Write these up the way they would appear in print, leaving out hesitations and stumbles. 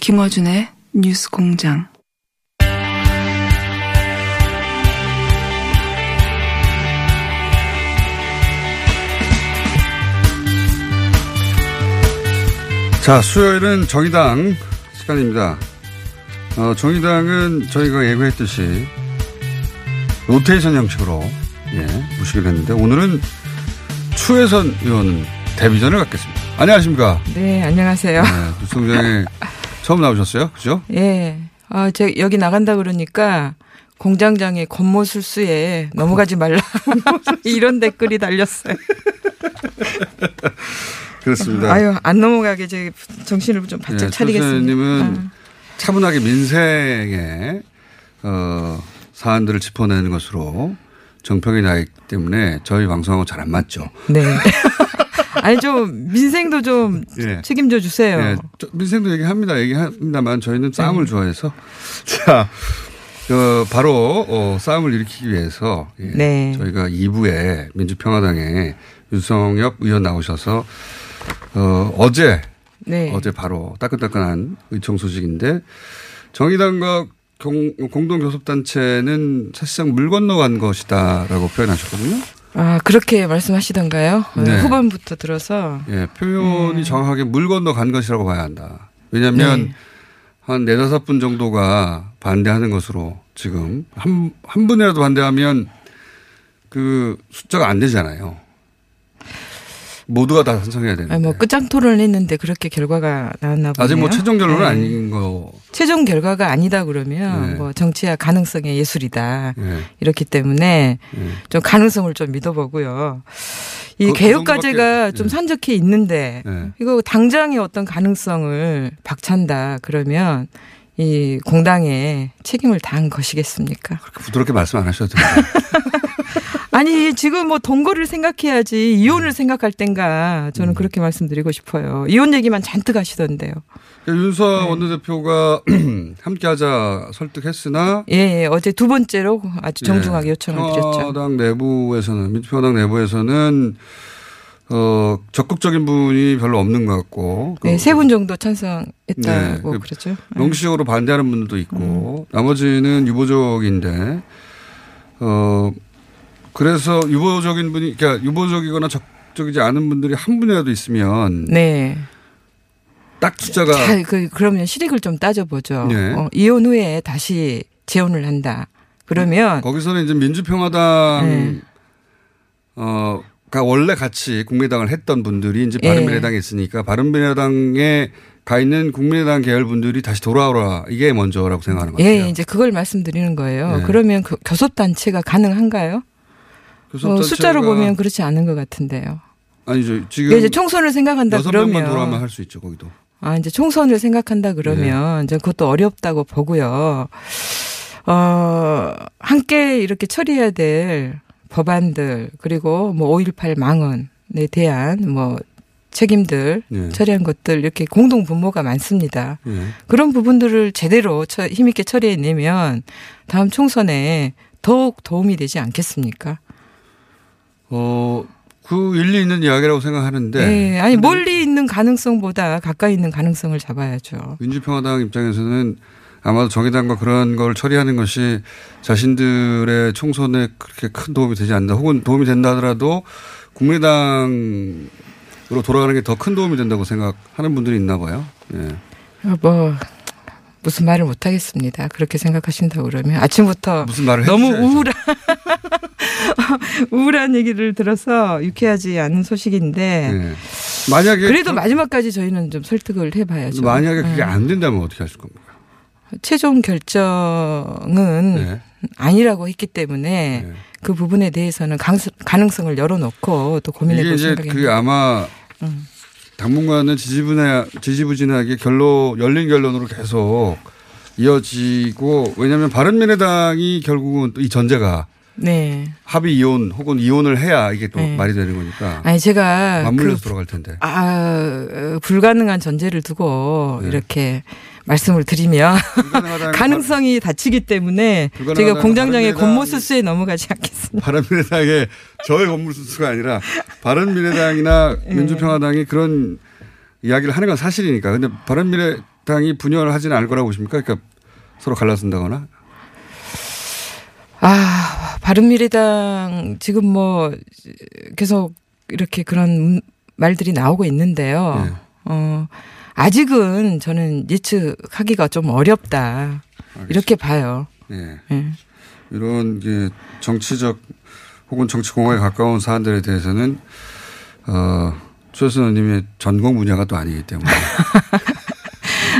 김어준의 뉴스공장. 자, 수요일은 정의당 시간입니다. 정의당은 저희가 예고했듯이 로테이션 형식으로 모시기로 했는데, 오늘은 추혜선 의원 데뷔전을 갖겠습니다. 안녕하십니까? 네, 안녕하세요. 뉴스공장에 처음 나오셨어요? 그죠? 예. 아, 제가 여기 나간다 그러니까 공장장의 권모술수에 넘어가지 말라. 이런 댓글이 달렸어요. 그렇습니다. 아유, 안 넘어가게 제 정신을 좀 바짝 차리겠습니다. 선생님은 차분하게 민생의 사안들을 짚어내는 것으로 정평이 나기 때문에 저희 방송하고 잘 안 맞죠. 네. 아니, 좀 민생도 좀 책임져 주세요. 예. 민생도 얘기합니다만 저희는 싸움을 좋아해서. 자, 바로 싸움을 일으키기 위해서 저희가 2부에 민주평화당에 유성엽 의원 나오셔서 어제 바로 따끈따끈한 의총 소식인데, 정의당과 공동교섭단체는 사실상 물 건너간 것이다라고 표현하셨거든요. 아, 그렇게 말씀하시던가요? 네. 후반부터 들어서. 예, 표현이 정확하게 물 건너간 것이라고 봐야 한다. 왜냐하면 한 4-5분 정도가 반대하는 것으로 지금 한 분이라도 반대하면 그 숫자가 안 되잖아요. 모두가 다 찬성해야 되는데. 아니, 뭐 끝장 토론을 했는데 그렇게 결과가 나왔나 보네요. 아직 뭐 최종 결론은 아닌 거. 최종 결과가 아니다 그러면 뭐 정치와 가능성의 예술이다. 이렇기 때문에 좀 가능성을 좀 믿어보고요. 이 개혁 과제가 좀 산적해 있는데 이거 당장의 어떤 가능성을 박찬다 그러면 이 공당에 책임을 다한 것이겠습니까? 그렇게 부드럽게 말씀 안 하셔도 됩니다. 아니, 지금 뭐 동거를 생각해야지 이혼을 생각할 땐가, 저는 그렇게 말씀드리고 싶어요. 이혼 얘기만 잔뜩 하시던데요. 그러니까 윤서 원내대표가 함께하자 설득했으나 어제 2번째로 아주 정중하게 요청을 드렸죠. 민주평화당 내부에서는 적극적인 분이 별로 없는 것 같고. 네, 3분 정도 찬성했다고 그랬죠. 명시적으로 반대하는 분들도 있고 나머지는 유보적인데. 그래서 유보적인 분이, 그러니까 유보적이거나 적극적이지 않은 분들이 한 분이라도 있으면. 네. 딱 숫자가. 그러면 실익을 좀 따져보죠. 네. 이혼 후에 다시 재혼을 한다. 그러면. 거기서는 이제 민주평화당, 그러니까 원래 같이 국민의당을 했던 분들이 이제 바른미래당에 있으니까 바른미래당에 가 있는 국민의당 계열 분들이 다시 돌아오라, 이게 먼저라고 생각하는 것 같아요. 예, 이제 그걸 말씀드리는 거예요. 예. 그러면 그 교섭단체가 가능한가요? 숫자로 보면 그렇지 않은 것 같은데요. 아니죠. 지금 이제 총선을 생각한다 그러면 6명만 돌아오면 할 수 있죠, 거기도. 아, 이제 총선을 생각한다 그러면 이제 그것도 어렵다고 보고요. 함께 이렇게 처리해야 될 법안들, 그리고 뭐 5.18 망언에 대한 뭐 책임들 처리한 것들, 이렇게 공동 분모가 많습니다. 그런 부분들을 제대로 힘있게 처리해내면 다음 총선에 더욱 도움이 되지 않겠습니까? 그 일리 있는 이야기라고 생각하는데. 네. 아니, 멀리 있는 가능성보다 가까이 있는 가능성을 잡아야죠. 민주평화당 입장에서는 아마도 정의당과 그런 걸 처리하는 것이 자신들의 총선에 그렇게 큰 도움이 되지 않는다. 혹은 도움이 된다 하더라도 국민의당으로 돌아가는 게 더 큰 도움이 된다고 생각하는 분들이 있나 봐요. 예. 뭐 무슨 말을 못하겠습니다. 그렇게 생각하신다고 그러면 아침부터 무슨 말을 너무 해주셔야죠. 우울한 얘기를 들어서 유쾌하지 않은 소식인데 네. 만약에 그래도 마지막까지 저희는 좀 설득을 해봐야죠. 만약에 그게 안 된다면 어떻게 하실 겁니까? 최종 결정은 네. 아니라고 했기 때문에 네. 그 부분에 대해서는 가능성을 열어놓고 또 고민해볼 생각입니다. 그게 아마 당분간은 지지부진하게 열린 결론으로 계속 이어지고 왜냐하면 바른미래당이 결국은 또 이 전제가 네. 합의 이혼 혹은 이혼을 해야 이게 또 네. 말이 되는 거니까. 아니 제가 맞물려서 돌아갈 텐데. 불가능한 전제를 두고 네. 이렇게 말씀을 드리면 가능성이 닫히기 때문에 제가 공장장의 권모수수에 넘어가지 않겠습니다. 바른미래당의 저의 권모수수가 아니라 바른미래당이나 네. 민주평화당이 그런 이야기를 하는 건 사실이니까. 근데 바른미래당이 분열을 하지는 않을 거라고 보십니까? 그러니까 서로 갈라쓴다거나. 아, 바른미래당 지금 뭐 계속 이렇게 그런 말들이 나오고 있는데요. 네. 아직은 저는 예측하기가 좀 어렵다. 알겠습니다. 이렇게 봐요. 네. 네. 이런 게 정치적 혹은 정치공학에 가까운 사안들에 대해서는 추혜선 의원님의 전공 분야가 또 아니기 때문에.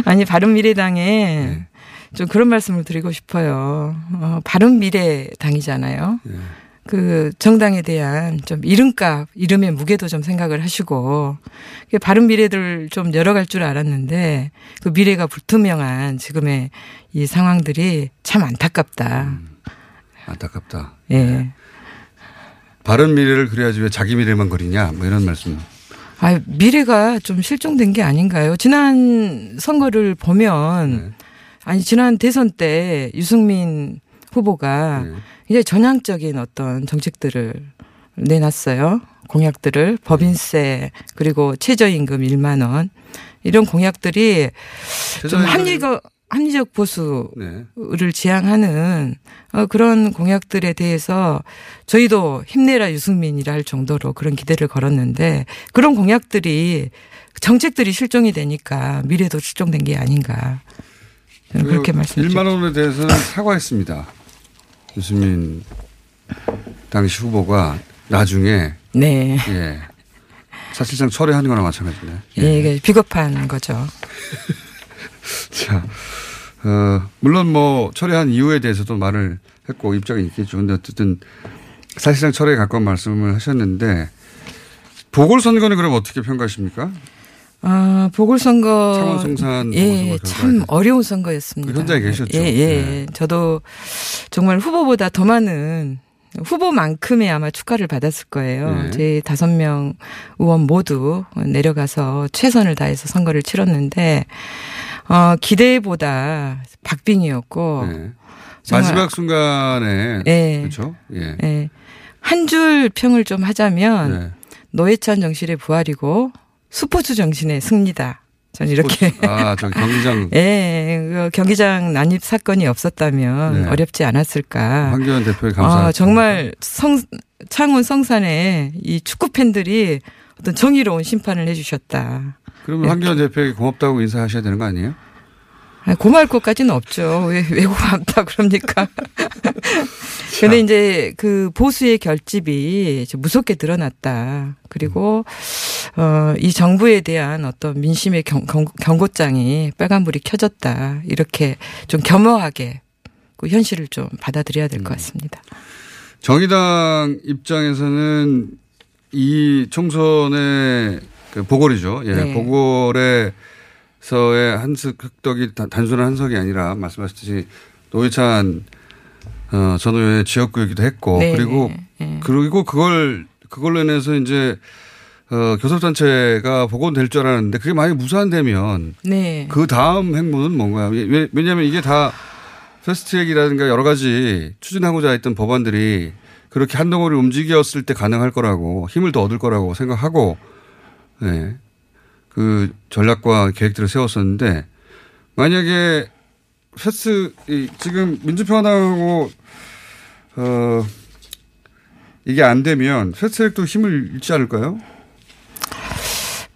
아니 바른미래당에 네. 좀 그런 말씀을 드리고 싶어요. 바른미래당이잖아요. 예. 그 정당에 대한 좀 이름값, 이름의 무게도 좀 생각을 하시고 바른미래들 좀 열어갈 줄 알았는데 그 미래가 불투명한 지금의 이 상황들이 참 안타깝다. 안타깝다. 예. 네. 바른미래를 그려야지 왜 자기 미래만 그리냐 뭐 이런 말씀. 아, 미래가 좀 실종된 게 아닌가요? 지난 선거를 보면 네. 아니 지난 대선 때 유승민 후보가 네. 굉장히 전향적인 어떤 정책들을 내놨어요. 공약들을 법인세 그리고 최저임금 1만 원 이런 공약들이 좀 합리적 보수를 네. 지향하는 그런 공약들에 대해서 저희도 힘내라 유승민이라 할 정도로 그런 기대를 걸었는데 그런 공약들이 정책들이 실종이 되니까 미래도 실종된 게 아닌가. 그렇게 말씀드렸죠. 1만 원에 대해서는 사과했습니다. 유승민 당시 후보가 나중에 네. 예. 사실상 철회하는 거나 마찬가지네. 예, 이게 비겁한 거죠. 자, 물론 뭐 철회한 이유에 대해서도 말을 했고 입장이 있겠죠. 근데 어쨌든 사실상 철회에 가까운 말씀을 하셨는데 보궐선거는 그럼 어떻게 평가하십니까? 아, 보궐선거. 창원성산 예, 참 어려운 선거였습니다. 그 현장에 계셨죠. 예, 예. 네. 저도 정말 후보보다 더 많은 후보만큼의 아마 축하를 받았을 거예요. 네. 제 5명 의원 모두 내려가서 최선을 다해서 선거를 치렀는데, 기대보다 박빙이었고. 네. 마지막 순간에. 예. 그렇죠. 예. 예. 한 줄 평을 좀 하자면, 네. 노회찬 정실의 부활이고, 스포츠 정신의 승리다. 전 이렇게. 아, 저 경기장. 예, 그 경기장 난입 사건이 없었다면 네. 어렵지 않았을까. 황교안 대표에 감사합니다. 정말 창원 성산에 이 축구 팬들이 어떤 정의로운 심판을 해주셨다. 그러면 이렇게. 황교안 대표에게 고맙다고 인사하셔야 되는 거 아니에요? 아니, 고마울 것까지는 없죠. 왜 고맙다 그럽니까? 근데 이제 그 보수의 결집이 무섭게 드러났다. 그리고, 이 정부에 대한 어떤 민심의 경고장이 빨간불이 켜졌다. 이렇게 좀 겸허하게 그 현실을 좀 받아들여야 될 것 같습니다. 정의당 입장에서는 이 총선의 그 보궐이죠. 예, 네. 보궐에 서의 한석 흑덕이 단순한 한석이 아니라 말씀하셨듯이 노회찬 전 의원의 지역구이기도 했고 네. 그리고 그걸로 인해서 이제 교섭단체가 복원될 줄 알았는데 그게 만약에 무산되면 네. 그 다음 행보는 뭔가요? 왜냐하면 이게 다 패스트트랙이라든가 여러 가지 추진하고자 했던 법안들이 그렇게 한 덩어리 움직였을 때 가능할 거라고 힘을 더 얻을 거라고 생각하고 네. 그 전략과 계획들을 세웠었는데 만약에 패스 지금 민주평화당하고 이게 안 되면 패스트트랙도 힘을 잃지 않을까요?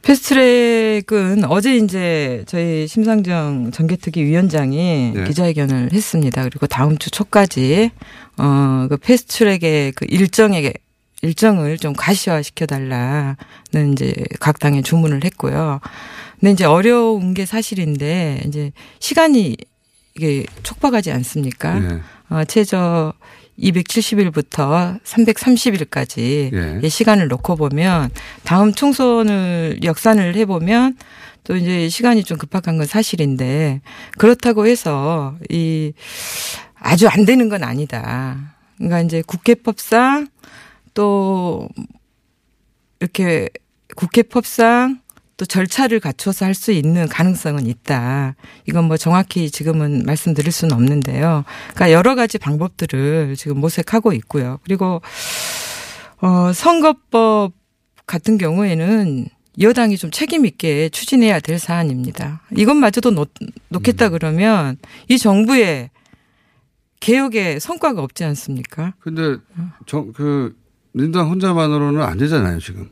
패스트트랙은 어제 이제 저희 심상정 전개특위 위원장이 네. 기자회견을 했습니다. 그리고 다음 주 초까지 그 패스트트랙의 그 일정을 좀 가시화시켜 달라는 이제 각 당에 주문을 했고요. 근데 이제 어려운 게 사실인데 이제 시간이 이게 촉박하지 않습니까? 네. 최저 270일부터 330일까지 예. 시간을 놓고 보면 다음 총선을 역산을 해보면 또 이제 시간이 좀 급박한 건 사실인데 그렇다고 해서 이 아주 안 되는 건 아니다. 그러니까 이제 국회법상 또 이렇게 국회법상 또 절차를 갖춰서 할 수 있는 가능성은 있다. 이건 뭐 정확히 지금은 말씀드릴 수는 없는데요. 그러니까 여러 가지 방법들을 지금 모색하고 있고요. 그리고 선거법 같은 경우에는 여당이 좀 책임 있게 추진해야 될 사안입니다. 이것마저도 놓겠다 그러면 이 정부의 개혁의 성과가 없지 않습니까? 그런데 그 민주당 혼자만으로는 안 되잖아요, 지금.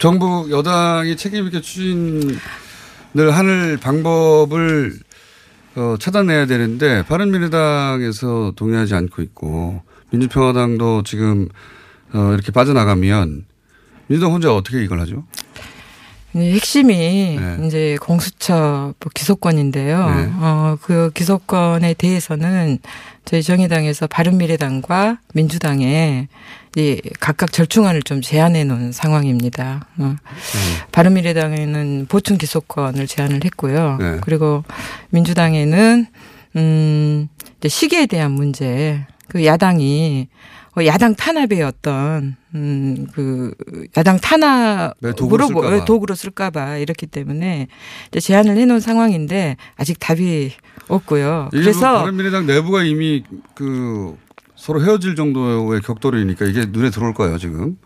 정부 여당이 책임 있게 추진을 하는 방법을 찾아내야 되는데 바른미래당에서 동의하지 않고 있고 민주평화당도 지금 이렇게 빠져나가면 민주당 혼자 어떻게 이걸 하죠? 핵심이 네. 이제 공수처 기소권인데요. 네. 그 기소권에 대해서는 저희 정의당에서 바른미래당과 민주당에 각각 절충안을 좀 제안해 놓은 상황입니다. 바른미래당에는 보충 기소권을 제안을 했고요. 네. 그리고 민주당에는 이제 시기에 대한 문제, 그 야당이 야당 탄압의 어떤 그 야당 탄압으로 도구로 쓸까봐 이렇기 때문에 이제 제안을 해놓은 상황인데 아직 답이 없고요. 그래서 바른미래당 내부가 이미 그 서로 헤어질 정도의 격돌이니까 이게 눈에 들어올 거예요 지금.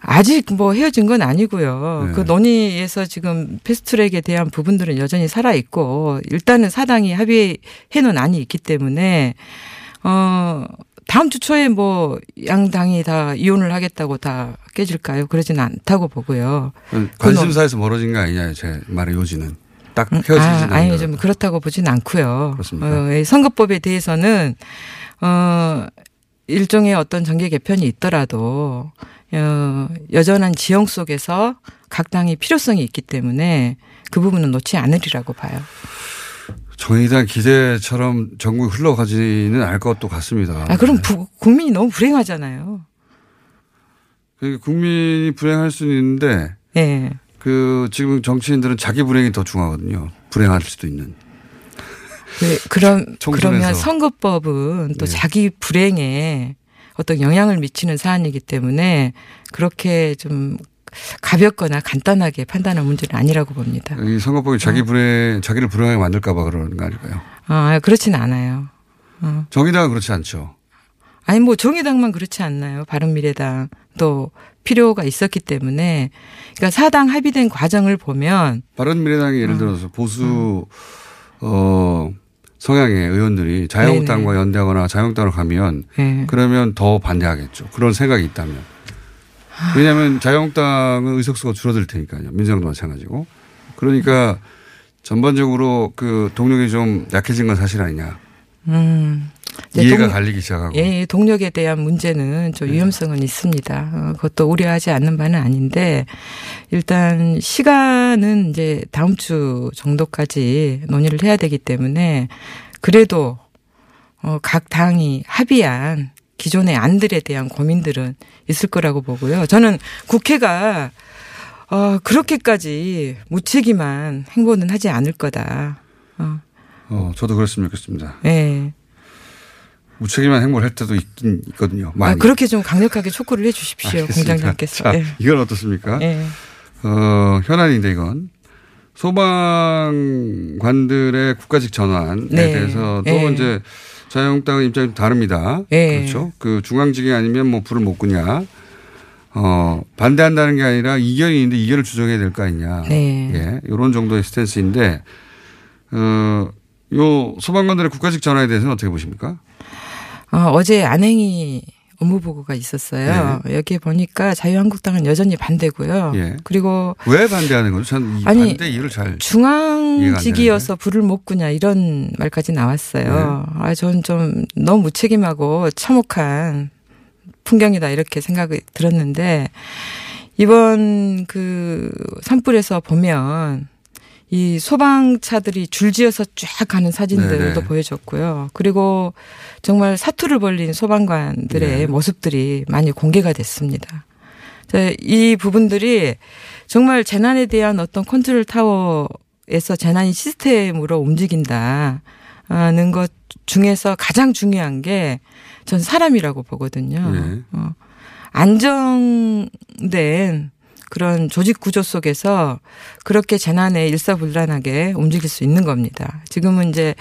아직 뭐 헤어진 건 아니고요. 네. 그 논의에서 지금 패스트트랙에 대한 부분들은 여전히 살아 있고 일단은 사당이 합의해놓은 안이 있기 때문에 다음 주 초에 뭐 양당이 다 이혼을 하겠다고 다 깨질까요? 그러진 않다고 보고요. 관심사에서 멀어진 거 아니냐 제 말의 요지는. 딱 헤어지진 않는다. 아니 좀 그렇다고 보진 않고요. 그렇습니다. 선거법에 대해서는 일종의 어떤 정계 개편이 있더라도 여전한 지형 속에서 각 당이 필요성이 있기 때문에 그 부분은 놓지 않으리라고 봐요. 정의당 기대처럼 전국이 흘러가지는 알 것도 같습니다. 그럼 국민이 너무 불행하잖아요. 국민이 불행할 수는 있는데 네. 그 지금 정치인들은 자기 불행이 더 중요하거든요. 불행할 수도 있는. 네, 그러면 선거법은 또 네. 자기 불행에 어떤 영향을 미치는 사안이기 때문에 그렇게 좀 가볍거나 간단하게 판단할 문제는 아니라고 봅니다. 이 선거법이 자기를 불행하게 만들까 봐 그러는 거 아닐까요? 그렇진 않아요. 정의당은 그렇지 않죠. 아니 뭐 정의당만 그렇지 않나요? 바른미래당도 필요가 있었기 때문에 그러니까 사당 합의된 과정을 보면 바른미래당이 예를 들어서 보수 성향의 의원들이 자유한국당과 네네. 연대하거나 자유한국당으로 가면 네. 그러면 더 반대하겠죠. 그런 생각이 있다면. 왜냐하면 자유한국당은 의석수가 줄어들 테니까요. 민주당도 마찬가지고. 그러니까 전반적으로 그 동력이 좀 약해진 건 사실 아니냐. 이해가 갈리기 시작하고. 예, 동력에 대한 문제는 좀 위험성은 있습니다. 그것도 우려하지 않는 바는 아닌데 일단 시간은 이제 다음 주 정도까지 논의를 해야 되기 때문에 그래도 각 당이 합의한 기존의 안들에 대한 고민들은 있을 거라고 보고요. 저는 국회가 그렇게까지 무책임한 행보는 하지 않을 거다. 저도 그랬으면 좋겠습니다. 네. 무책임한 행보를 할 때도 있긴 있거든요. 많이. 그렇게 좀 강력하게 촉구를 해 주십시오. 알겠습니다. 공장장께서. 자, 네. 이건 어떻습니까? 네. 현안인데 이건. 소방관들의 국가직 전환에 네. 대해서 또 네. 이제 자유한국당의 입장이 다릅니다. 네. 그렇죠. 그 중앙직이 아니면 뭐 불을 못 끄냐. 반대한다는 게 아니라 이견이 있는데 이견을 주장해야 될 거 아니냐. 네. 예, 이런 정도의 스탠스인데, 요 소방관들의 국가직 전화에 대해서는 어떻게 보십니까? 어제 안행이 업무보고가 있었어요. 예. 여기에 보니까 자유한국당은 여전히 반대고요. 예. 그리고 왜 반대하는 거죠? 전 반대 이유를 잘 중앙직이어서 불을 못 끄냐 이런 말까지 나왔어요. 예. 저는 좀 너무 무책임하고 참혹한 풍경이다 이렇게 생각이 들었는데 이번 그 산불에서 보면 이 소방차들이 줄지어서 쫙 가는 사진들도 네네. 보여줬고요. 그리고 정말 사투를 벌린 소방관들의 네. 모습들이 많이 공개가 됐습니다. 이 부분들이 정말 재난에 대한 어떤 컨트롤 타워에서 재난 시스템으로 움직인다는 것 중에서 가장 중요한 게 전 사람이라고 보거든요. 네. 안정된 그런 조직 구조 속에서 그렇게 재난에 일사불란하게 움직일 수 있는 겁니다. 지금은 이제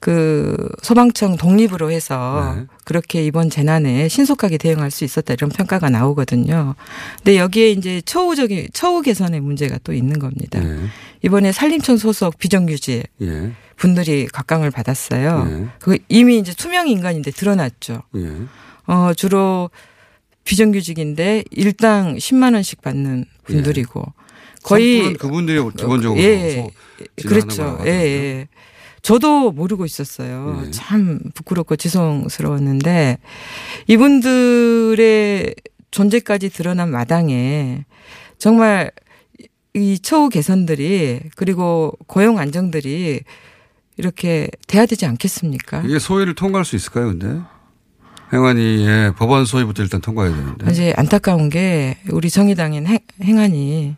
그 소방청 독립으로 해서 네. 그렇게 이번 재난에 신속하게 대응할 수 있었다 이런 평가가 나오거든요. 근데 여기에 이제 처우 개선의 문제가 또 있는 겁니다. 네. 이번에 산림청 소속 비정규직 네. 분들이 각광을 받았어요. 네. 그 이미 이제 투명 인간인데 드러났죠. 네. 주로 비정규직인데 일당 10만 원씩 받는 분들이고 예. 거의 그분들이 기본적으로 예. 그렇죠. 예. 예. 저도 모르고 있었어요. 예. 참 부끄럽고 죄송스러웠는데 이분들의 존재까지 드러난 마당에 정말 이 처우 개선들이 그리고 고용 안정들이 이렇게 돼야 되지 않겠습니까? 이게 소위를 통과할 수 있을까요, 근데? 행안위의 법안 소위부터 일단 통과해야 되는데. 이제 안타까운 게 우리 정의당인 행안위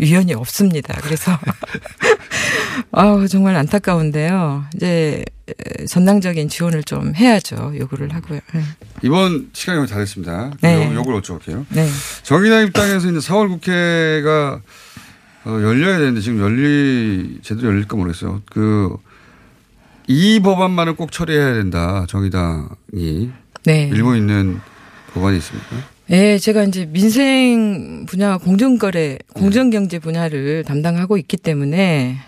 위원이 없습니다. 그래서 정말 안타까운데요. 이제 전당적인 지원을 좀 해야죠. 요구를 하고요. 네. 이번 시간이 다 됐습니다. 네. 요구를 여쭤볼게요. 네. 정의당 입장에서 이제 4월 국회가 열려야 되는데 지금 제대로 열릴까 모르겠어요. 이 법안만을 꼭 처리해야 된다. 정의당이 네. 밀고 있는 법안이 있습니까? 네, 제가 이제 민생 분야와 공정경제 분야를 담당하고 있기 때문에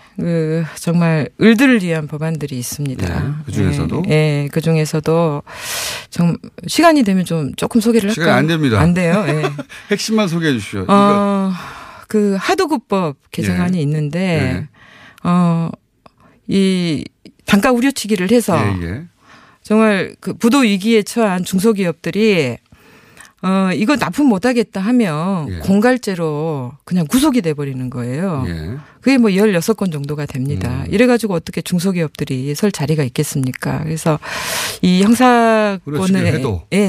정말 을들을 위한 법안들이 있습니다. 네, 그 중에서도? 네, 네, 그 중에서도 시간이 되면 조금 소개를 할까요? 시간 안 됩니다. 안 돼요. 네. 핵심만 소개해 주시죠. 그 하도급법 개정안이 예. 있는데 예. 이 단가 우려치기를 해서 정말 그 부도 위기에 처한 중소기업들이 이거 납품 못하겠다 하면 예. 공갈죄로 그냥 구속이 돼버리는 거예요. 예. 그게 16건 정도가 됩니다. 이래가지고 어떻게 중소기업들이 설 자리가 있겠습니까? 그래서 이 형사권의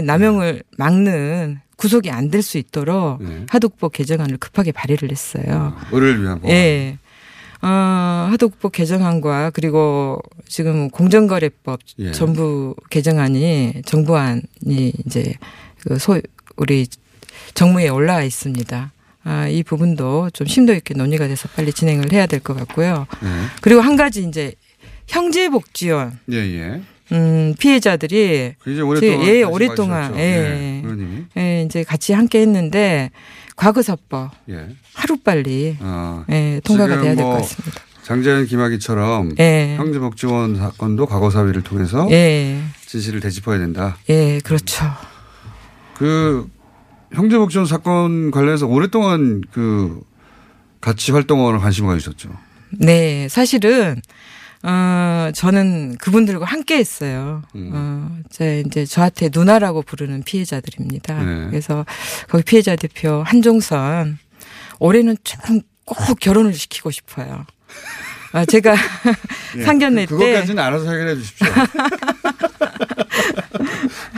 남용을 막는 구속이 안 될 수 있도록 예. 하도급법 개정안을 급하게 발의를 했어요. 을을 위한 법. 예. 하도급법 개정안과 그리고 지금 공정거래법 예. 전부 개정안이 정부안이 이제 우리 정무에 올라와 있습니다. 이 부분도 좀 심도 있게 논의가 돼서 빨리 진행을 해야 될 것 같고요. 예. 그리고 한 가지 이제 형제복지원 예예. 피해자들이 이제 오랫동안 예. 예. 이제 같이 함께 했는데. 과거사법 예. 하루빨리 예, 통과가 돼야 될 것 같습니다. 장자연 김학의처럼 예. 형제복지원 사건도 과거사위를 통해서 예. 진실을 되짚어야 된다. 예, 그렇죠. 그 형제복지원 사건 관련해서 오랫동안 같이 활동하는 관심을 가지셨죠. 네, 사실은 저는 그분들과 함께 했어요. 이제 저한테 누나라고 부르는 피해자들입니다. 네. 그래서 거기 피해자 대표 한종선 올해는 꼭 결혼을 시키고 싶어요. 제가 네. 상견례 때 그것까지는 알아서 해결해 주십시오.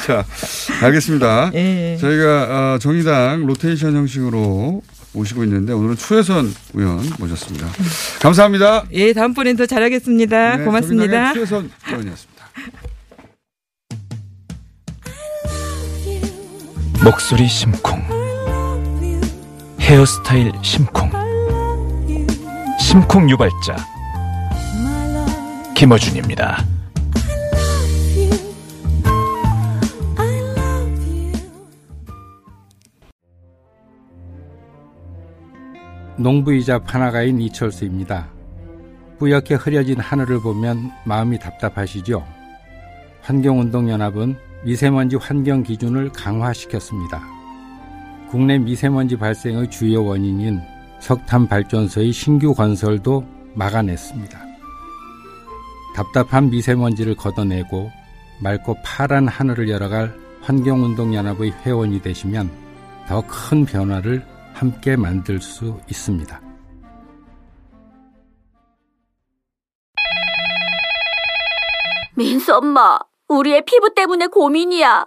자, 알겠습니다. 네. 저희가 정의당 로테이션 형식으로 모시고 있는데 오늘은 추혜선 의원 모셨습니다. 감사합니다. 예, 다음번엔 더 잘하겠습니다. 네, 고맙습니다. 추혜선 의원이었습니다. 목소리 심쿵, 헤어스타일 심쿵, 심쿵 유발자 김어준입니다. 농부이자 판화가인 이철수입니다. 뿌옇게 흐려진 하늘을 보면 마음이 답답하시죠? 환경운동연합은 미세먼지 환경 기준을 강화시켰습니다. 국내 미세먼지 발생의 주요 원인인 석탄발전소의 신규 건설도 막아냈습니다. 답답한 미세먼지를 걷어내고 맑고 파란 하늘을 열어갈 환경운동연합의 회원이 되시면 더 큰 변화를 함께 만들 수 있습니다. 민수 엄마, 우리의 피부 때문에 고민이야.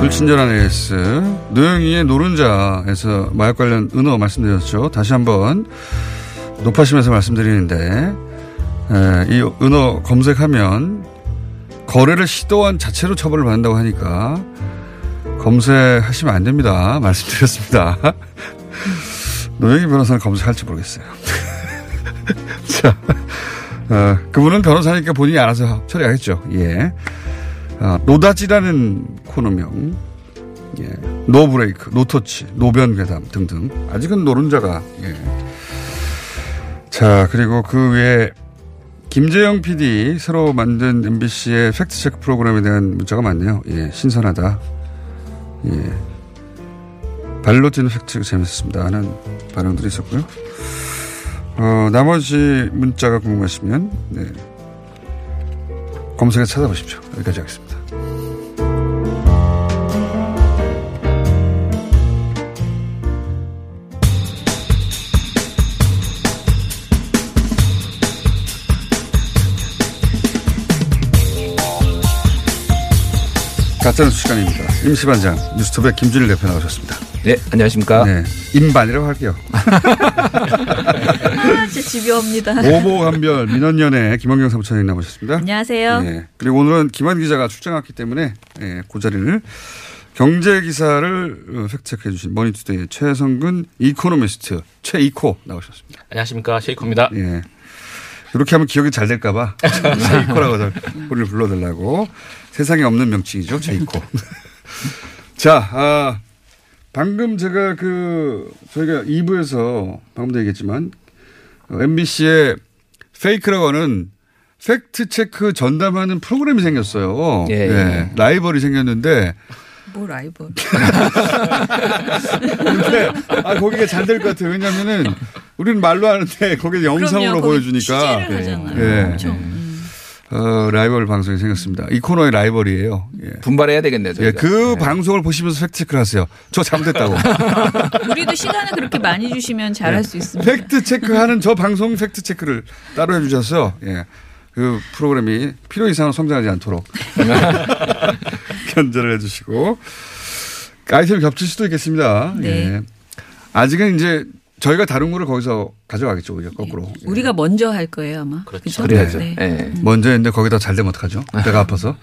불친절한 AS, 노영희의 노른자에서 마약 관련 은어 말씀드렸죠. 다시 한번 높아심에서 말씀드리는데, 이 은어 검색하면 거래를 시도한 자체로 처벌을 받는다고 하니까 검색하시면 안 됩니다. 말씀드렸습니다. 노영희 변호사는 검색할지 모르겠어요. 자, 그분은 변호사니까 본인이 알아서 처리하겠죠. 예. 노다지라는 코너명, 예, 노브레이크, 노터치, 노변괴담 등등. 아직은 노른자가, 예. 자, 그리고 그 외에 김재영 PD 새로 만든 MBC의 팩트체크 프로그램에 대한 문자가 많네요. 예, 신선하다. 예. 발로 뛰는 팩트체크 재밌었습니다 하는 반응들이 있었고요. 나머지 문자가 궁금하시면, 네, 검색해서 찾아보십시오. 여기까지 하겠습니다. 가짜뉴스 시간입니다. 임시반장, 뉴스톱의 김준일 대표 나오셨습니다. 네, 안녕하십니까. 네, 임반이라고 할게요. 아, 제 집요합니다. 오보감별 민원연의 김언경 사무처장님 나오셨습니다. 안녕하세요. 네, 그리고 오늘은 김한 기자가 출장했기 때문에, 네, 그 자리를 경제기사를 팩트체크해 주신 머니투데이 최성근 이코노미스트 최이코 나오셨습니다. 안녕하십니까, 최이코입니다. 네, 이렇게 하면 기억이 잘 될까 봐 최이코라고 우리를 불러달라고. 세상에 없는 명칭이죠. 제이코. 자, 방금 제가 저희가 2부에서 방금도 얘기했지만 MBC의 페이크라고 하는 팩트체크 전담하는 프로그램이 생겼어요. 예, 예. 예, 라이벌이 생겼는데. 뭐 라이벌. 근데 거기가 잘 될 것 같아요. 왜냐하면은 우리는 말로 하는데 거기 영상으로 보여주니까. 네. 라이벌 방송이 생겼습니다. 이 코너의 라이벌이에요. 예. 분발해야 되겠네요. 예, 그, 네, 방송을 보시면서 팩트체크를 하세요. 저 잘못됐다고. 우리도 시간을 그렇게 많이 주시면 잘할, 네, 수 있습니다. 팩트체크하는 저 방송 팩트체크를 따로 해주셔서, 예, 그 프로그램이 필요 이상으로 성장하지 않도록 견제를 해주시고, 아이템이 겹칠 수도 있겠습니다. 네. 예. 아직은 이제 저희가 다른 거를 거기서 가져가겠죠, 오히려 거꾸로. 예. 우리가 먼저 할 거예요, 아마. 그렇죠. 그래야죠. 네. 네. 먼저 했는데 거기다 잘 되면 어떡하죠? 배가 아파서.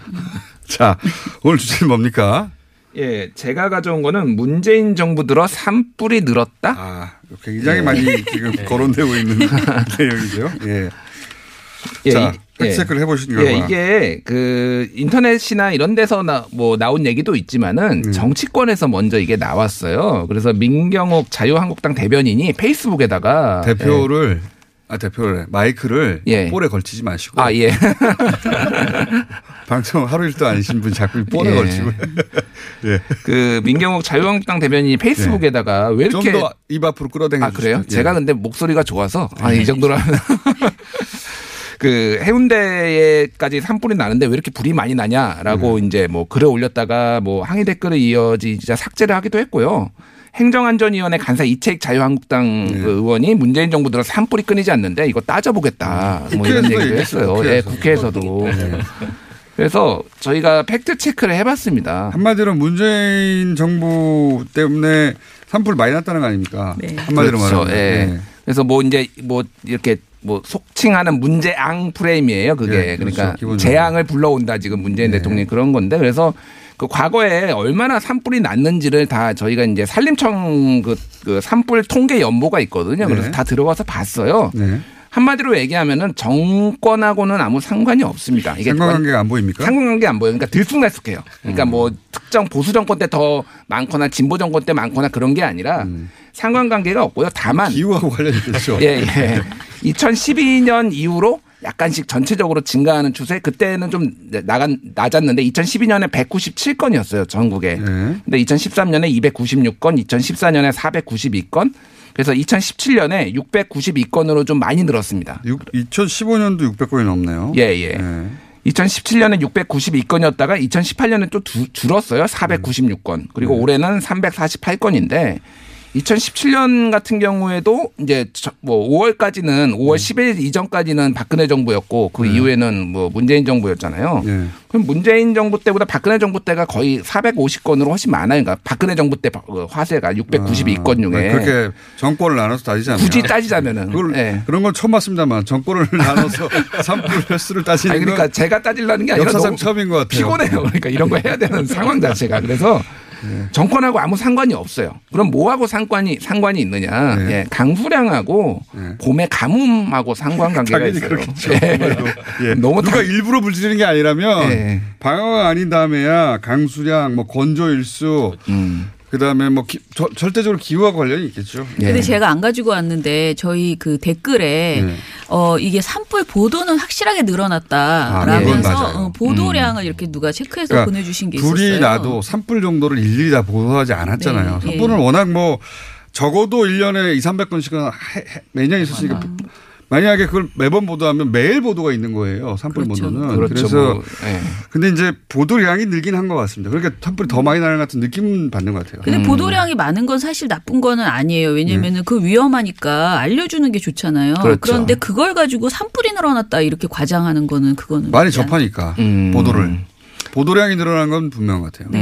자, 오늘 주제는 뭡니까? 예, 제가 가져온 거는 문재인 정부 들어 산불이 늘었다? 아, 굉장히, 예, 많이 지금 거론되고 있는 내용이죠. 예. 예. 자, 팩트체크를, 예, 해보신 거예요. 예, 이게 그 인터넷이나 이런 데서 나온 얘기도 있지만은, 음, 정치권에서 먼저 이게 나왔어요. 그래서 민경욱 자유한국당 대변인이 페이스북에다가 대표를, 예, 마이크를, 예, 볼에 걸치지 마시고. 아, 예. 방송 하루 일도 아니신 분 자꾸 볼에, 예, 걸치고. 예. 그 민경욱 자유한국당 대변인이 페이스북에다가 왜 이렇게 좀 더 입 앞으로 끌어당겨 주시죠. 아, 그래요? 예. 제가 근데 목소리가 좋아서 아, 이 정도라면 그 해운대에까지 산불이 나는데 왜 이렇게 불이 많이 나냐라고 이제 뭐 글을 올렸다가 뭐 항의 댓글을 이어지자 삭제를 하기도 했고요. 행정안전위원회 간사 이책 자유한국당 의원이 문재인 정부 들어서 산불이 끊이지 않는데 이거 따져보겠다. 뭐 이런 얘기도 했어요. 국회에서. 예, 국회에서도. 그래서 저희가 팩트체크를 해봤습니다. 한마디로 문재인 정부 때문에 산불 많이 났다는 거 아닙니까? 네. 한마디로 그렇죠. 말하면. 예. 네. 그래서 뭐 이제 뭐 이렇게 뭐 속칭하는 문재앙 프레임이에요. 그게. 예, 그렇죠. 그러니까 기본적으로. 재앙을 불러온다 지금 문재인 대통령이 그런 건데 그래서 그 과거에 얼마나 산불이 났는지를 다 저희가 이제 산림청 그 산불 통계 연보가 있거든요. 그래서 다 들어가서 봤어요. 네. 한마디로 얘기하면은 정권하고는 아무 상관이 없습니다. 이게 상관관계가 안 보입니까? 상관관계 안 보여요. 그러니까 들쑥날쑥해요. 그러니까 뭐 특정 보수 정권 때 더 많거나 진보 정권 때 많거나 그런 게 아니라 상관관계가 없고요. 다만 기후하고 관련돼서 예, 예. 2012년 이후로 약간씩 전체적으로 증가하는 추세. 그때는 좀 낮았는데 2012년에 197건이었어요. 전국에. 근데 2013년에 296건, 2014년에 492건. 그래서 2017년에 692건으로 좀 많이 늘었습니다. 2015년도 600건이 넘네요. 예, 예. 네. 2017년에 692건이었다가 2018년에 또 줄었어요. 496건. 그리고 올해는 348건인데 2017년 같은 경우에도 이제 뭐 5월까지는 5월 10일 이전까지는 박근혜 정부였고 그 이후에는 뭐 문재인 정부였잖아요. 네. 그럼 문재인 정부 때보다 박근혜 정부 때가 거의 450건으로 훨씬 많아요. 그러니까 박근혜 정부 때 화세가 692건 중에. 네, 그렇게 정권을 나눠서 따지자면. 굳이 따지자면은. 그걸, 네. 그런 건 처음 봤습니다만 정권을 나눠서 산불 횟수를 따지는 아니, 그러니까 제가 따지려는 게 아니라 역사상 처음인 것 같아요. 피곤해요. 그러니까 이런 거 해야 되는 상황 자체가. 그래서. 네. 정권하고 아무 상관이 없어요. 그럼 뭐하고 상관이 있느냐? 네. 예, 강수량하고 봄의 가뭄하고 상관관계가 있어요. 그렇겠죠. 예. 예. 너무 누가 일부러 불지르는 게 아니라면 방어가 아닌 다음에야 강수량, 뭐 건조일수. 그다음에 뭐 절대적으로 기후와 관련이 있겠죠. 그런데 제가 안 가지고 왔는데 저희 그 댓글에 이게 산불 보도는 확실하게 늘어났다라면서 보도량을 이렇게 누가 체크해서 그러니까 보내주신 게 있었어요. 둘이 나도 산불 정도를 일일이 다 보도하지 않았잖아요. 네. 산불은 워낙 뭐 적어도 1년에 200~300건씩은 매년 있었으니까 만약에 그걸 매번 보도하면 매일 보도가 있는 거예요. 산불 그렇죠. 보도는. 그렇죠. 그래서 뭐, 네. 근데 이제 보도량이 늘긴 한 것 같습니다. 그러니까 산불이 더 많이 나는 것 같은 느낌 받는 것 같아요. 근데 보도량이 많은 건 사실 나쁜 거는 아니에요. 왜냐하면 그 위험하니까 알려주는 게 좋잖아요. 그렇죠. 그런데 그걸 가지고 산불이 늘어났다 이렇게 과장하는 거는 그거는 많이 접하니까 보도를. 보도량이 늘어난 건 분명한 것 같아요.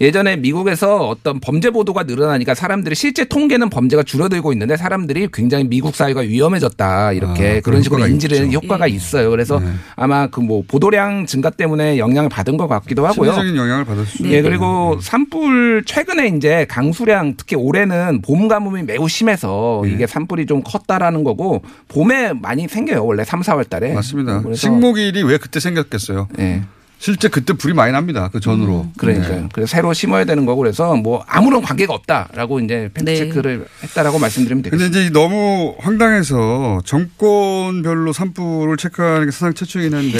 예전에 미국에서 어떤 범죄 보도가 늘어나니까 사람들이 실제 통계는 범죄가 줄어들고 있는데 사람들이 굉장히 미국 사회가 위험해졌다 이렇게 그런 식으로 인지를 효과가 있어요. 그래서 아마 그 뭐 보도량 증가 때문에 영향을 받은 것 같기도 하고요. 심리적인 영향을 받았어요. 네. 예, 그리고 산불 최근에 이제 강수량 특히 올해는 봄 가뭄이 매우 심해서 이게 산불이 좀 컸다라는 거고 봄에 많이 생겨요. 원래 3, 4월 달에. 맞습니다. 식목일이 왜 그때 생겼겠어요. 네. 실제 그때 불이 많이 납니다. 그 전으로. 그러니까요. 그래서 새로 심어야 되는 거고 그래서 뭐 아무런 관계가 없다라고 이제 팩트체크를 했다라고 말씀드리면 되겠습니다. 근데 이제 너무 황당해서 정권별로 산불을 체크하는 게 사상 최초이긴 한데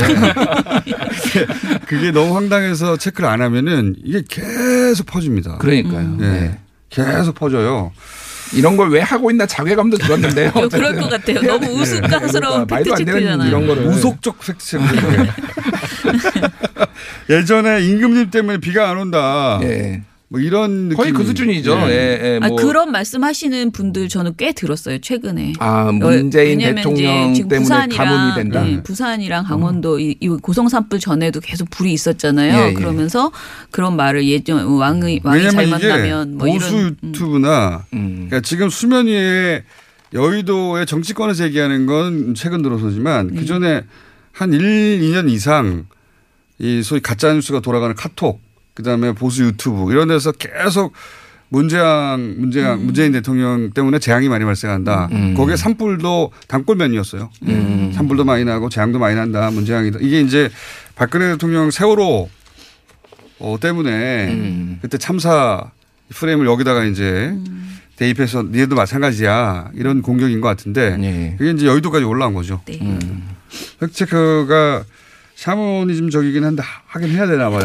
그게 너무 황당해서 체크를 안 하면은 이게 계속 퍼집니다. 그러니까요. 계속 퍼져요. 이런 걸 왜 하고 있나 자괴감도 들었는데요. 그럴 것 같아요. 너무 우스꽝스러운 팩트체크잖아요. 이런 거를 우속적 팩트체크예요. 예전에 임금님 때문에 비가 안 온다. 뭐 이런 거의 그 수준이죠. 뭐. 그런 말씀하시는 분들 저는 꽤 들었어요. 최근에. 문재인 대통령 때문에 가뭄이 된다. 부산이랑 강원도 이 고성산불 전에도 계속 불이 있었잖아요. 그러면서 그런 말을 예전 왕이 잘 만나면 뭐 이런. 보수 유튜브나 그러니까 지금 수면 위에 여의도의 정치권에서 얘기하는 건 최근 들어서지만 그 전에 한 1~2년 이상 이 소위 가짜 뉴스가 돌아가는 카톡, 그다음에 보수 유튜브 이런 데서 계속 문재인 대통령 때문에 재앙이 많이 발생한다. 거기에 산불도 단골면이었어요. 산불도 많이 나고 재앙도 많이 난다. 문재앙이다. 이게 이제 박근혜 대통령 세월호 때문에 그때 참사 프레임을 여기다가 이제 대입해서 니네도 마찬가지야 이런 공격인 것 같은데 이게 이제 여의도까지 올라온 거죠. 팩트체크가 샤머니즘적이긴 한데 하긴 해야 되나 봐요.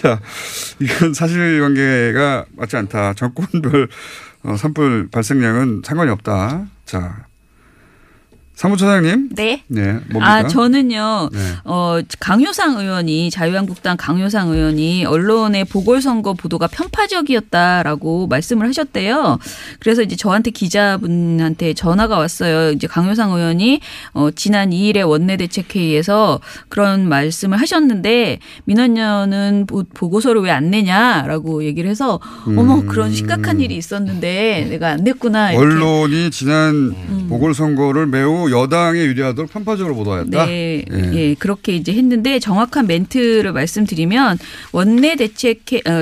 자, 이건 사실관계가 맞지 않다. 정권별 산불 발생량은 상관이 없다. 자. 사무처장님. 네. 네. 뭡니까? 아, 저는요. 네. 자유한국당 강효상 의원이 언론의 보궐선거 보도가 편파적이었다라고 말씀을 하셨대요. 그래서 이제 저한테 기자분한테 전화가 왔어요. 이제 강효상 의원이 지난 2일에 원내대책회의에서 그런 말씀을 하셨는데 민원연은 보고서를 왜 안 내냐라고 얘기를 해서 어머 그런 심각한 일이 있었는데 내가 안 냈구나. 이렇게. 언론이 지난 보궐선거를 매우 여당에 유리하도록 편파적으로 보도하였다. 네, 예. 예, 그렇게 이제 했는데 정확한 멘트를 말씀드리면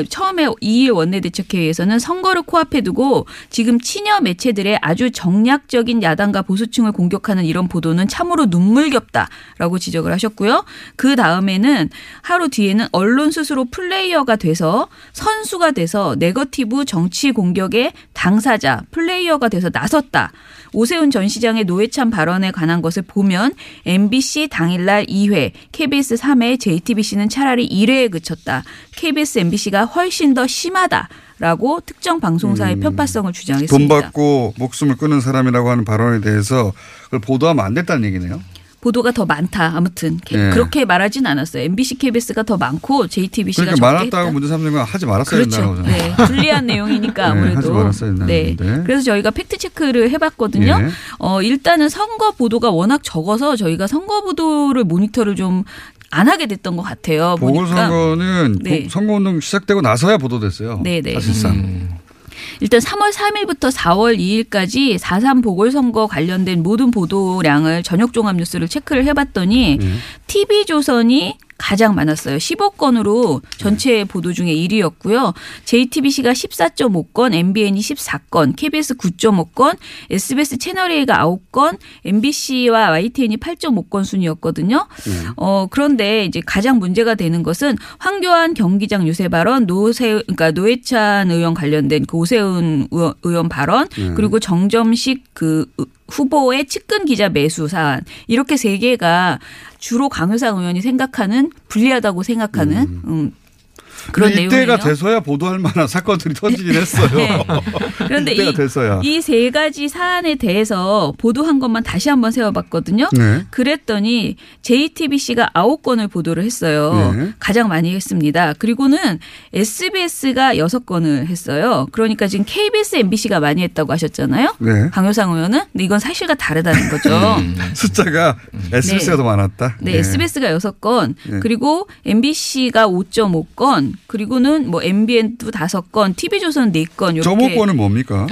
처음에 2일 원내대책회의에서는 선거를 코앞에 두고 지금 친여 매체들의 아주 정략적인 야당과 보수층을 공격하는 이런 보도는 참으로 눈물겹다라고 지적을 하셨고요. 그 다음에는 하루 뒤에는 언론 스스로 플레이어가 돼서 선수가 돼서 네거티브 정치 공격의 당사자 플레이어가 돼서 나섰다. 오세훈 전 시장의 노회찬 발언에 관한 것을 보면 MBC 당일날 2회, KBS 3회, JTBC는 차라리 1회에 그쳤다. KBS, MBC가 훨씬 더 심하다라고 특정 방송사의 편파성을 주장했습니다. 돈 받고 목숨을 끊은 사람이라고 하는 발언에 대해서 그걸 보도하면 안 됐다는 얘기네요. 보도가 더 많다. 아무튼 네. 그렇게 말하진 않았어요. MBC, KBS가 더 많고 JTBC가 그러니까 적게 많았다고 했다. 문제 삼는 건 하지 말았어야 된다는 거죠. 그렇죠. 네. 불리한 내용이니까 아무래도. 네, 하지 말았어야 된다는 네. 건데. 그래서 저희가 팩트체크를 해봤거든요. 네. 일단은 선거 보도가 워낙 적어서 저희가 선거 보도를 모니터를 좀 안 하게 됐던 것 같아요. 보궐선거는 네. 선거운동 시작되고 나서야 보도됐어요. 네네. 사실상. 일단 3월 3일부터 4월 2일까지 4.3 보궐선거 관련된 모든 보도량을 저녁 종합뉴스를 체크를 해봤더니 TV조선이 가장 많았어요. 15건으로 전체 보도 중에 1위였고요. JTBC가 14.5건, MBN이 14건, KBS 9.5건, SBS 채널A가 9건, MBC와 YTN이 8.5건 순이었거든요. 그런데 이제 가장 문제가 되는 것은 황교안 경기장 유세 발언, 노회찬 의원 관련된 그 오세훈 의원 발언, 그리고 정점식 그 후보의 측근 기자 매수 사안. 이렇게 세 개가 주로 강효상 의원이 생각하는 불리하다고 생각하는 그런 내용이에요. 이때가 돼서야 보도할 만한 사건들이 터지긴 했어요. 네. 그런데 이 세 가지 사안에 대해서 보도한 것만 다시 한번 세워봤거든요. 네. 그랬더니 JTBC가 9건을 보도를 했어요. 네. 가장 많이 했습니다. 그리고는 SBS가 6건을 했어요. 그러니까 지금 KBS, MBC가 많이 했다고 하셨잖아요. 네. 강효상 의원은. 근데 이건 사실과 다르다는 거죠. 숫자가 SBS가 네. 더 많았다. 네. 네. SBS가 6건. 네. 그리고 MBC가 5.5건. 그리고는 뭐 MBN도 5건, TV조선 4건. 점 5건은 뭡니까?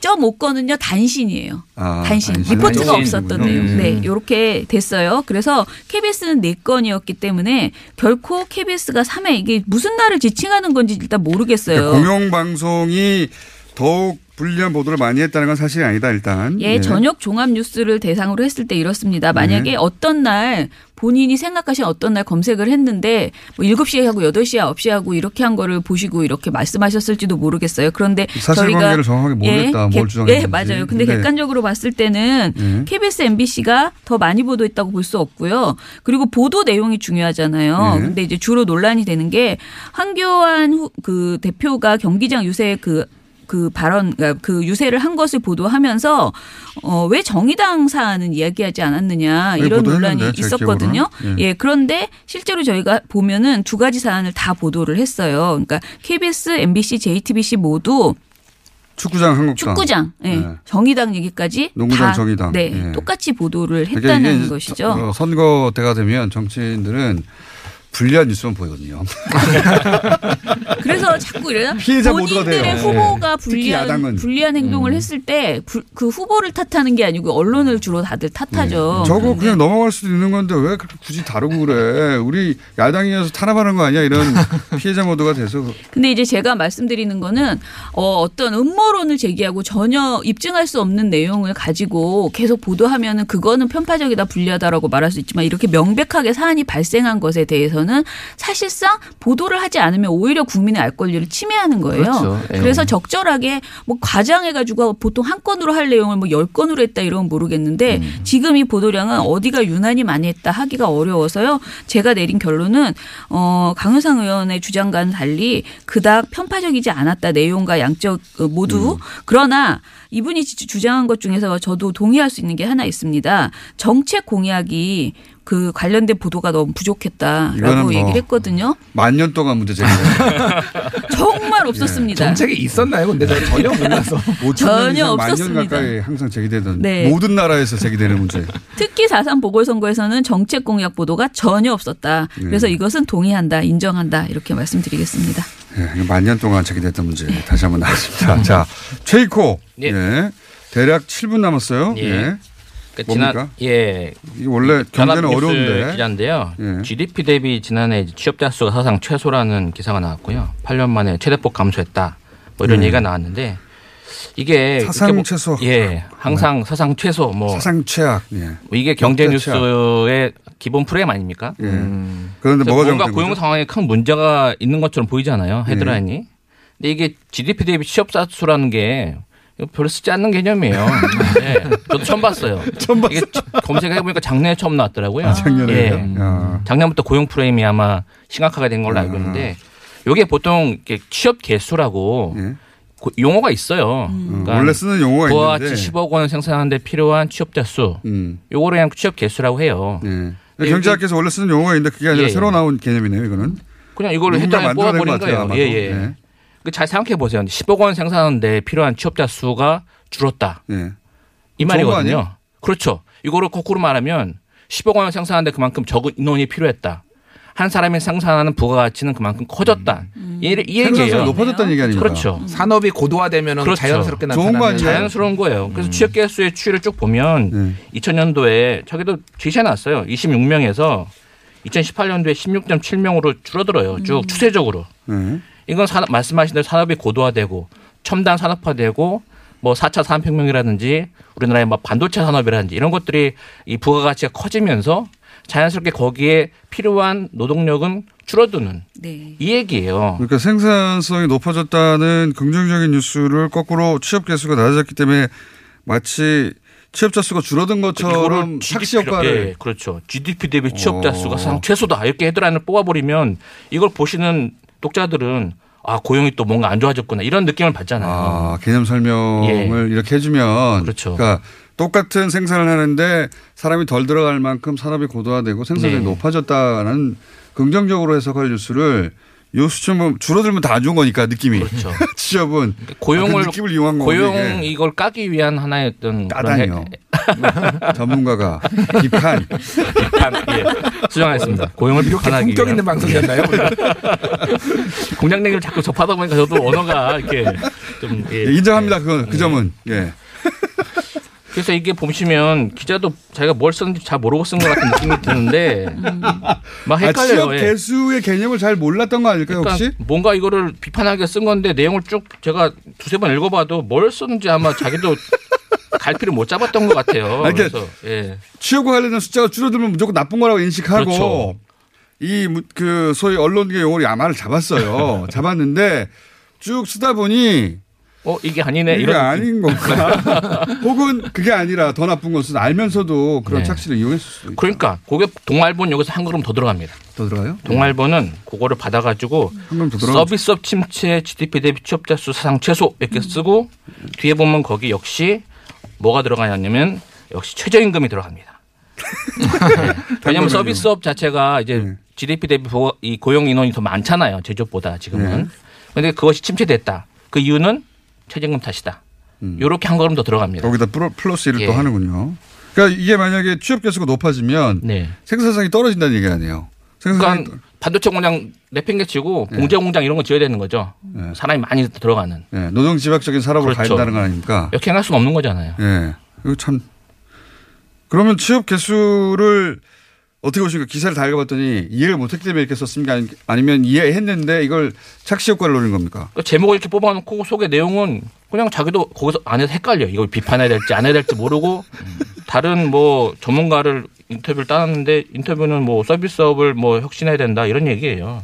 점 5건은요 단신이에요. 아, 단신. 리포트가 없었던 내용. 네, 이렇게 됐어요. 그래서 KBS는 4건이었기 때문에 결코 KBS가 3회 이게 무슨 날을 지칭하는 건지 일단 모르겠어요. 그러니까 공영방송이 더욱 불리한 보도를 많이 했다는 건 사실이 아니다 일단. 예, 네. 저녁 종합뉴스를 대상으로 했을 때 이렇습니다. 만약에 네. 어떤 날 본인이 생각하신 어떤 날 검색을 했는데 뭐 7시에 하고 8시에 9시에 하고 이렇게 한 거를 보시고 이렇게 말씀하셨을지도 모르겠어요. 그런데 사실관계를 저희가 정확하게 모르겠다. 예, 뭘 주장했는지. 예, 맞아요. 근데 네. 객관적으로 봤을 때는 네. KBS, MBC가 더 많이 보도했다고 볼 수 없고요. 그리고 보도 내용이 중요하잖아요. 네. 근데 이제 주로 논란이 되는 게 황교안 그 대표가 경기장 유세 그 발언, 그 유세를 한 것을 보도하면서 왜 정의당 사안은 이야기하지 않았느냐 이런 논란이 있었거든요. 네. 예, 그런데 실제로 저희가 보면은 두 가지 사안을 다 보도를 했어요. 그러니까 KBS, MBC, JTBC 모두 축구장 한국당. 축구장. 네. 네. 정의당 얘기까지. 농구장 다 정의당. 네. 네. 똑같이 보도를 했다는 그러니까 것이죠. 선거 때가 되면 정치인들은 불리한 뉴스만 보이거든요. 그래서 자꾸 이래요. 본인들의 후보가 불리한 행동을 했을 때 그 후보를 탓하는 게 아니고 언론을 주로 다들 탓하죠. 네. 저거 그냥 넘어갈 수도 있는 건데 왜 그렇게 굳이 다루고 그래. 우리 야당이어서 탄압하는 거 아니야. 이런 피해자 모드가 돼서. 근데 이제 제가 말씀드리는 거는 어떤 음모론을 제기하고 전혀 입증할 수 없는 내용을 가지고 계속 보도하면 그거는 편파적이다 불리하다라고 말할 수 있지만 이렇게 명백하게 사안이 발생한 것에 대해서는 대해서는 사실상 보도를 하지 않으면 오히려 국민의 알 권리를 침해하는 거예요. 그렇죠. 그래서 적절하게 뭐 과장해가지고 보통 한 건으로 할 내용을 뭐 10건으로 했다 이러면 모르겠는데 지금 이 보도량은 어디가 유난히 많이 했다 하기가 어려워서요. 제가 내린 결론은 강효상 의원의 주장과는 달리 그닥 편파적이지 않았다. 내용과 양적 모두. 그러나 이분이 주장한 것 중에서 저도 동의할 수 있는 게 하나 있습니다. 정책 공약이 그 관련된 보도가 너무 부족했다라고 뭐 얘기를 했거든요. 만년 동안 문제제기예요. 정말 없었습니다. 예. 정책이 있었나요? 근데 전혀 몰라서. 전혀 없었습니다. 만년 가까이 항상 제기되던 네. 모든 나라에서 제기되는 문제. 특히 4.3 보궐선거에서는 정책 공약 보도가 전혀 없었다. 그래서 이것은 동의한다, 인정한다 이렇게 말씀드리겠습니다. 예. 만년 동안 제기됐던 문제 다시 한번 나왔습니다. 자, 최익호. 예. 예. 대략 7분 남았어요. 예. 예. 뭡니까? 예, 원래 경제는 어려운데 기사인데요. 예. GDP 대비 지난해 취업자 수가 사상 최소라는 기사가 나왔고요. 8년 만에 최대폭 감소했다. 뭐 이런 얘기가 나왔는데 이게 사상 최소. 예, 항상 네. 사상 최소. 뭐 사상 최악. 예. 뭐 이게 경제 뉴스의 기본 프레임 아닙니까? 예. 그런데 뭔가 고용 상황에 큰 문제가 있는 것처럼 보이잖아요. 헤드라인이. 예. 근데 이게 GDP 대비 취업자 수라는 게 별로 쓰지 않는 개념이에요. 네. 저도 처음 봤어요. 이게 검색해보니까 작년에 처음 나왔더라고요. 아, 작년에요? 네. 작년부터 고용 프레임이 아마 심각하게 된 걸로 알고 있는데 이게 보통 취업 개수라고 용어가 있어요. 그러니까 원래 쓰는 용어가 있는데. 부하가치 10억 원을 생산하는 데 필요한 취업자 수. 요거를 그냥 취업 개수라고 해요. 경제학에서 원래 쓰는 용어가 있는데 그게 아니라 새로 나온 개념이네요. 이거는. 그냥 이걸 헤드라인 뽑아버린 거예요. 예, 예. 네. 잘 생각해 보세요. 10억 원 생산하는데 필요한 취업자 수가 줄었다. 네. 이 말이거든요. 그렇죠. 이거를 거꾸로 말하면 10억 원을 생산하는데 그만큼 적은 인원이 필요했다. 한 사람이 생산하는 부가가치는 그만큼 커졌다. 이 얘기예요. 높아졌다는 얘기 아닙니까? 그렇죠. 산업이 고도화되면 그렇죠. 자연스럽게 나타나는. 자연스러운 거예요. 그래서 취업 개수의 추이를 쭉 보면 2000년도에 저기도 제시해놨어요. 26명에서 2018년도에 16.7명으로 줄어들어요. 쭉 추세적으로. 이건 말씀하신 대로 산업이 고도화되고 첨단 산업화되고 뭐 4차 산업혁명이라든지 우리나라의 막 반도체 산업이라든지 이런 것들이 이 부가가치가 커지면서 자연스럽게 거기에 필요한 노동력은 줄어드는 이 얘기예요. 그러니까 생산성이 높아졌다는 긍정적인 뉴스를 거꾸로 취업 개수가 낮아졌기 때문에 마치 취업자 수가 줄어든 것처럼 착시 효과를. 네, 그렇죠. GDP 대비 취업자 수가 사상 최소다 이렇게 헤드라인을 뽑아버리면 이걸 보시는 독자들은 아 고용이 또 뭔가 안 좋아졌구나 이런 느낌을 받잖아요. 아, 개념 설명을 이렇게 해주면 그렇죠. 그러니까 똑같은 생산을 하는데 사람이 덜 들어갈 만큼 산업이 고도화되고 생산량이 높아졌다는 긍정적으로 해석할 뉴스를 요 수준은 줄어들면 다 안 좋은 거니까 느낌이. 그렇죠. 취업은 고용을 느낌을 이용한 고용 이걸 까기 위한 하나의 어떤 까다니요. 전문가가 비판. 예. 수정하겠습니다. 고용을 비판하기 위한. 이렇게 품격 있는 방송이었나요? 공장 얘기를 자꾸 접하다 보니까 저도 언어가 이렇게 좀. 예. 인정합니다. 그 점은. 예. 그래서 이게 보시면 기자도 자기가 뭘 썼는지 잘 모르고 쓴 것 같은 느낌이 드는데 막 헷갈려요. 취업 개수의 개념을 잘 몰랐던 거 아닐까요 혹시? 뭔가 이거를 비판하게 쓴 건데 내용을 쭉 제가 두세 번 읽어봐도 뭘 썼는지 아마 자기도 갈피를 못 잡았던 것 같아요. 아니, 그래서 취업과 관련된 숫자가 줄어들면 무조건 나쁜 거라고 인식하고 그렇죠. 이 그 소위 언론계 용어로 야마를 잡았어요. 잡았는데 쭉 쓰다 보니 이게 아니네. 이게 아닌 건가? 혹은 그게 아니라 더 나쁜 것은 알면서도 그런 착시를 이용했을 수도 있다. 그러니까 그게 동알본 여기서 한 걸음 더 들어갑니다. 더 들어가요? 동알본은 그거를 받아가지고 서비스업 침체 GDP 대비 취업자 수 사상 최소 이렇게 쓰고 뒤에 보면 거기 역시 뭐가 들어가냐면 역시 최저임금이 들어갑니다. 네. 왜냐하면 서비스업 자체가 이제 GDP 대비 이 고용 인원이 더 많잖아요. 제조업보다 지금은. 그런데 그것이 침체됐다. 그 이유는 최저임금 탓이다. 이렇게 한 걸음 더 들어갑니다. 거기다 플러스 1을 또 하는군요. 그러니까 이게 만약에 취업 개수가 높아지면 생산성이 떨어진다는 얘기 아니에요. 그러니까 반도체 공장 내팽개치고 봉제 공장 이런 거 지어야 되는 거죠. 사람이 많이 들어가는. 노동 집약적인 산업으로 그렇죠. 가야 된다는 거 아닙니까? 역행할 수는 없는 거잖아요. 이거 참. 그러면 취업 개수를 어떻게 보십니까? 기사를 다 읽어봤더니 이해를 못했기 때문에 이렇게 썼습니까? 아니면 이해했는데 이걸 착시 효과를 노린 겁니까? 그러니까 제목을 이렇게 뽑아놓고 속의 내용은 그냥 자기도 거기서 안에서 헷갈려. 이걸 비판해야 될지 안 해야 될지 모르고 다른 뭐 전문가를 인터뷰를 따놨는데 인터뷰는 뭐 서비스업을 뭐 혁신해야 된다 이런 얘기예요.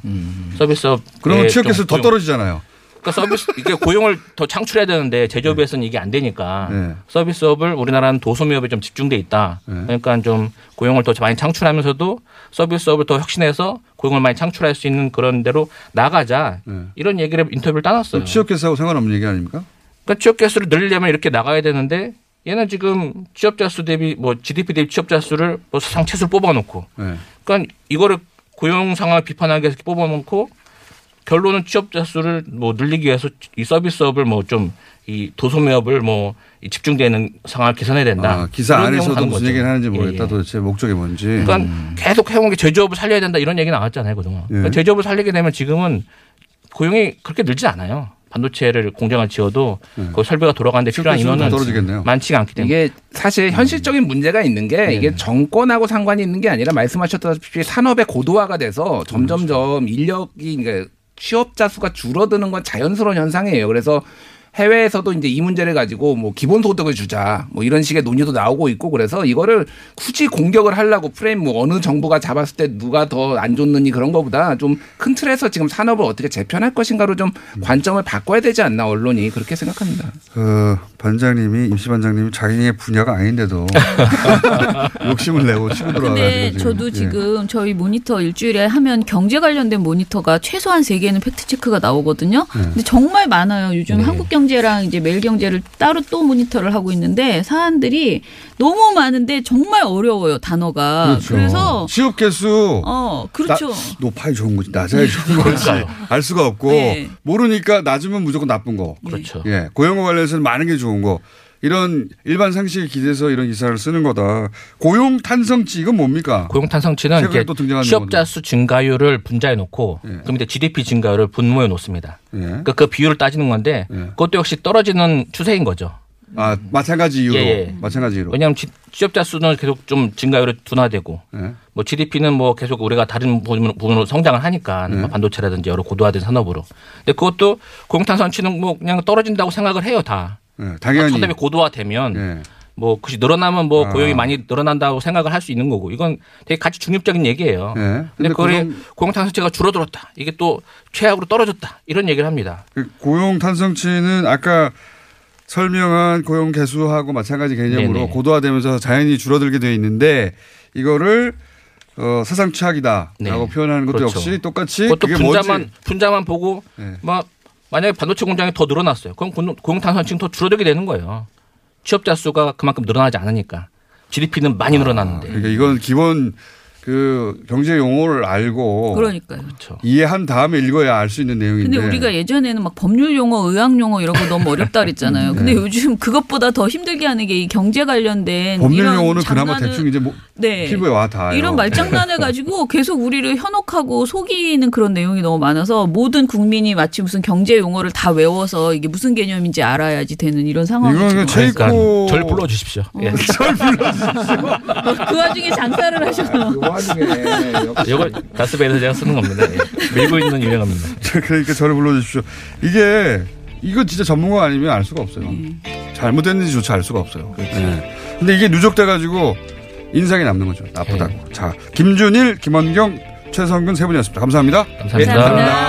서비스업. 그러면 취업 개수 더 떨어지잖아요. 그러니까 서비스 이게 고용을 더 창출해야 되는데 제조업에서는 이게 안 되니까 서비스업을 우리나라는 도소매업에 좀 집중돼 있다. 그러니까 좀 고용을 더 많이 창출하면서도 서비스업을 더 혁신해서 고용을 많이 창출할 수 있는 그런 데로 나가자. 이런 얘기를 인터뷰를 따놨어요. 취업 개수하고 상관없는 얘기 아닙니까? 그러니까 취업 개수를 늘리려면 이렇게 나가야 되는데. 얘는 지금 취업자 수 대비 뭐 GDP 대비 취업자 수를 뭐 상체수를 뽑아놓고 그러니까 이거를 고용 상황을 비판하기 위해서 뽑아놓고 결론은 취업자 수를 뭐 늘리기 위해서 이 서비스업을 뭐 좀 이 도소매업을 뭐 집중되는 상황을 개선해야 된다. 아, 기사 안에서도 무슨 얘기를 하는지 모르겠다. 도대체 목적이 뭔지. 그러니까 계속 해온 게 제조업을 살려야 된다 이런 얘기 나왔잖아요 그동안. 그러니까 제조업을 살리게 되면 지금은 고용이 그렇게 늘지 않아요. 반도체를 공장을 지어도 그 설비가 돌아가는데 필요한 인원은 떨어지겠네요. 많지가 않기 때문에 이게 사실 현실적인 문제가 있는 게 이게 정권하고 상관이 있는 게 아니라 말씀하셨다시피 산업의 고도화가 돼서 점점점 인력이 그러니까 취업자 수가 줄어드는 건 자연스러운 현상이에요. 그래서 해외에서도 이제 이 문제를 가지고 뭐 기본소득을 주자 뭐 이런 식의 논의도 나오고 있고 그래서 이거를 굳이 공격을 하려고 프레임 뭐 어느 정부가 잡았을 때 누가 더 안 줬느니 그런 거보다 좀 큰 틀에서 지금 산업을 어떻게 재편할 것인가로 좀 관점을 바꿔야 되지 않나 언론이 그렇게 생각합니다. 반장님이 임시반장님이 자기의 분야가 아닌데도 욕심을 내고 치고 들어와가지고. 근데 저도 지금 저희 모니터 일주일에 하면 경제 관련된 모니터가 최소한 3개는 팩트체크가 나오거든요. 근데 정말 많아요. 요즘 한국 경제랑 이제 매일 경제를 따로 또 모니터를 하고 있는데 사안들이 너무 많은데 정말 어려워요 단어가. 그렇죠. 그래서 취업 개수. 그렇죠. 높아야 좋은 거지 낮아야 좋은 거지 알 수가 없고 모르니까 낮으면 무조건 나쁜 거. 그렇죠. 예, 고용과 관련해서는 많은 게 좋은 거. 이런 일반 상식에 기대서 이런 기사를 쓰는 거다. 고용 탄성치 이건 뭡니까? 고용 탄성치는 이게 취업자 수 증가율을 분자해 놓고 그 밑에 GDP 증가율을 분모해 놓습니다. 그러니까 그 비율을 따지는 건데 그것도 역시 떨어지는 추세인 거죠. 아 마찬가지 이유로. 마찬가지 이유로. 왜냐하면 취업자 수는 계속 좀 증가율이 둔화되고 뭐 GDP는 뭐 계속 우리가 다른 부분으로 성장을 하니까 반도체라든지 여러 고도화된 산업으로. 근데 그것도 고용 탄성치는 뭐 그냥 떨어진다고 생각을 해요 다. 당연히 산업이 고도화되면 뭐 그것이 늘어나면 뭐 고용이 많이 늘어난다고 생각을 할 수 있는 거고 이건 되게 같이 중립적인 얘기예요. 근데 그게 고용 탄성치가 줄어들었다. 이게 또 최악으로 떨어졌다. 이런 얘기를 합니다. 그 고용 탄성치는 아까 설명한 고용 개수하고 마찬가지 개념으로 고도화되면서 자연히 줄어들게 돼 있는데 이거를 사상 최악이다라고 표현하는 것도 역시 똑같이 그게 분자만 보고 막 만약에 반도체 공장이 더 늘어났어요. 그럼 고용탄성층이 더 줄어들게 되는 거예요. 취업자 수가 그만큼 늘어나지 않으니까. GDP는 많이 늘어나는데. 그러니까 이건 기본 그 경제 용어를 알고 그러니까요. 이해한 다음에 읽어야 알 수 있는 내용인데. 근데 우리가 예전에는 막 법률 용어, 의학 용어 이런 거 너무 어렵다 그랬잖아요. 근데 요즘 그것보다 더 힘들게 하는 게 이 경제 관련된 법률 이런 용어는 장난을 그나마 대충 이제 뭐 피부에 와 닿아요. 이런 말장난을 가지고 계속 우리를 현혹하고 속이는 그런 내용이 너무 많아서 모든 국민이 마치 무슨 경제 용어를 다 외워서 이게 무슨 개념인지 알아야지 되는 이런 상황이죠. 이건 최고 절 불러 주십시오. 절 불러 주십시오. 그 와중에 장사를 하셔서. 이거 다스베이더 제가 쓰는 겁니다. 밀고 있는 유행합니다. 그러니까 저를 불러주십시오. 이거 진짜 전문가 아니면 알 수가 없어요. 잘못됐는지조차 알 수가 없어요. 근데 이게 누적돼가지고 인상이 남는 거죠. 나쁘다고. 자, 김준일, 김언경, 최성근 세 분이었습니다. 감사합니다. 감사합니다.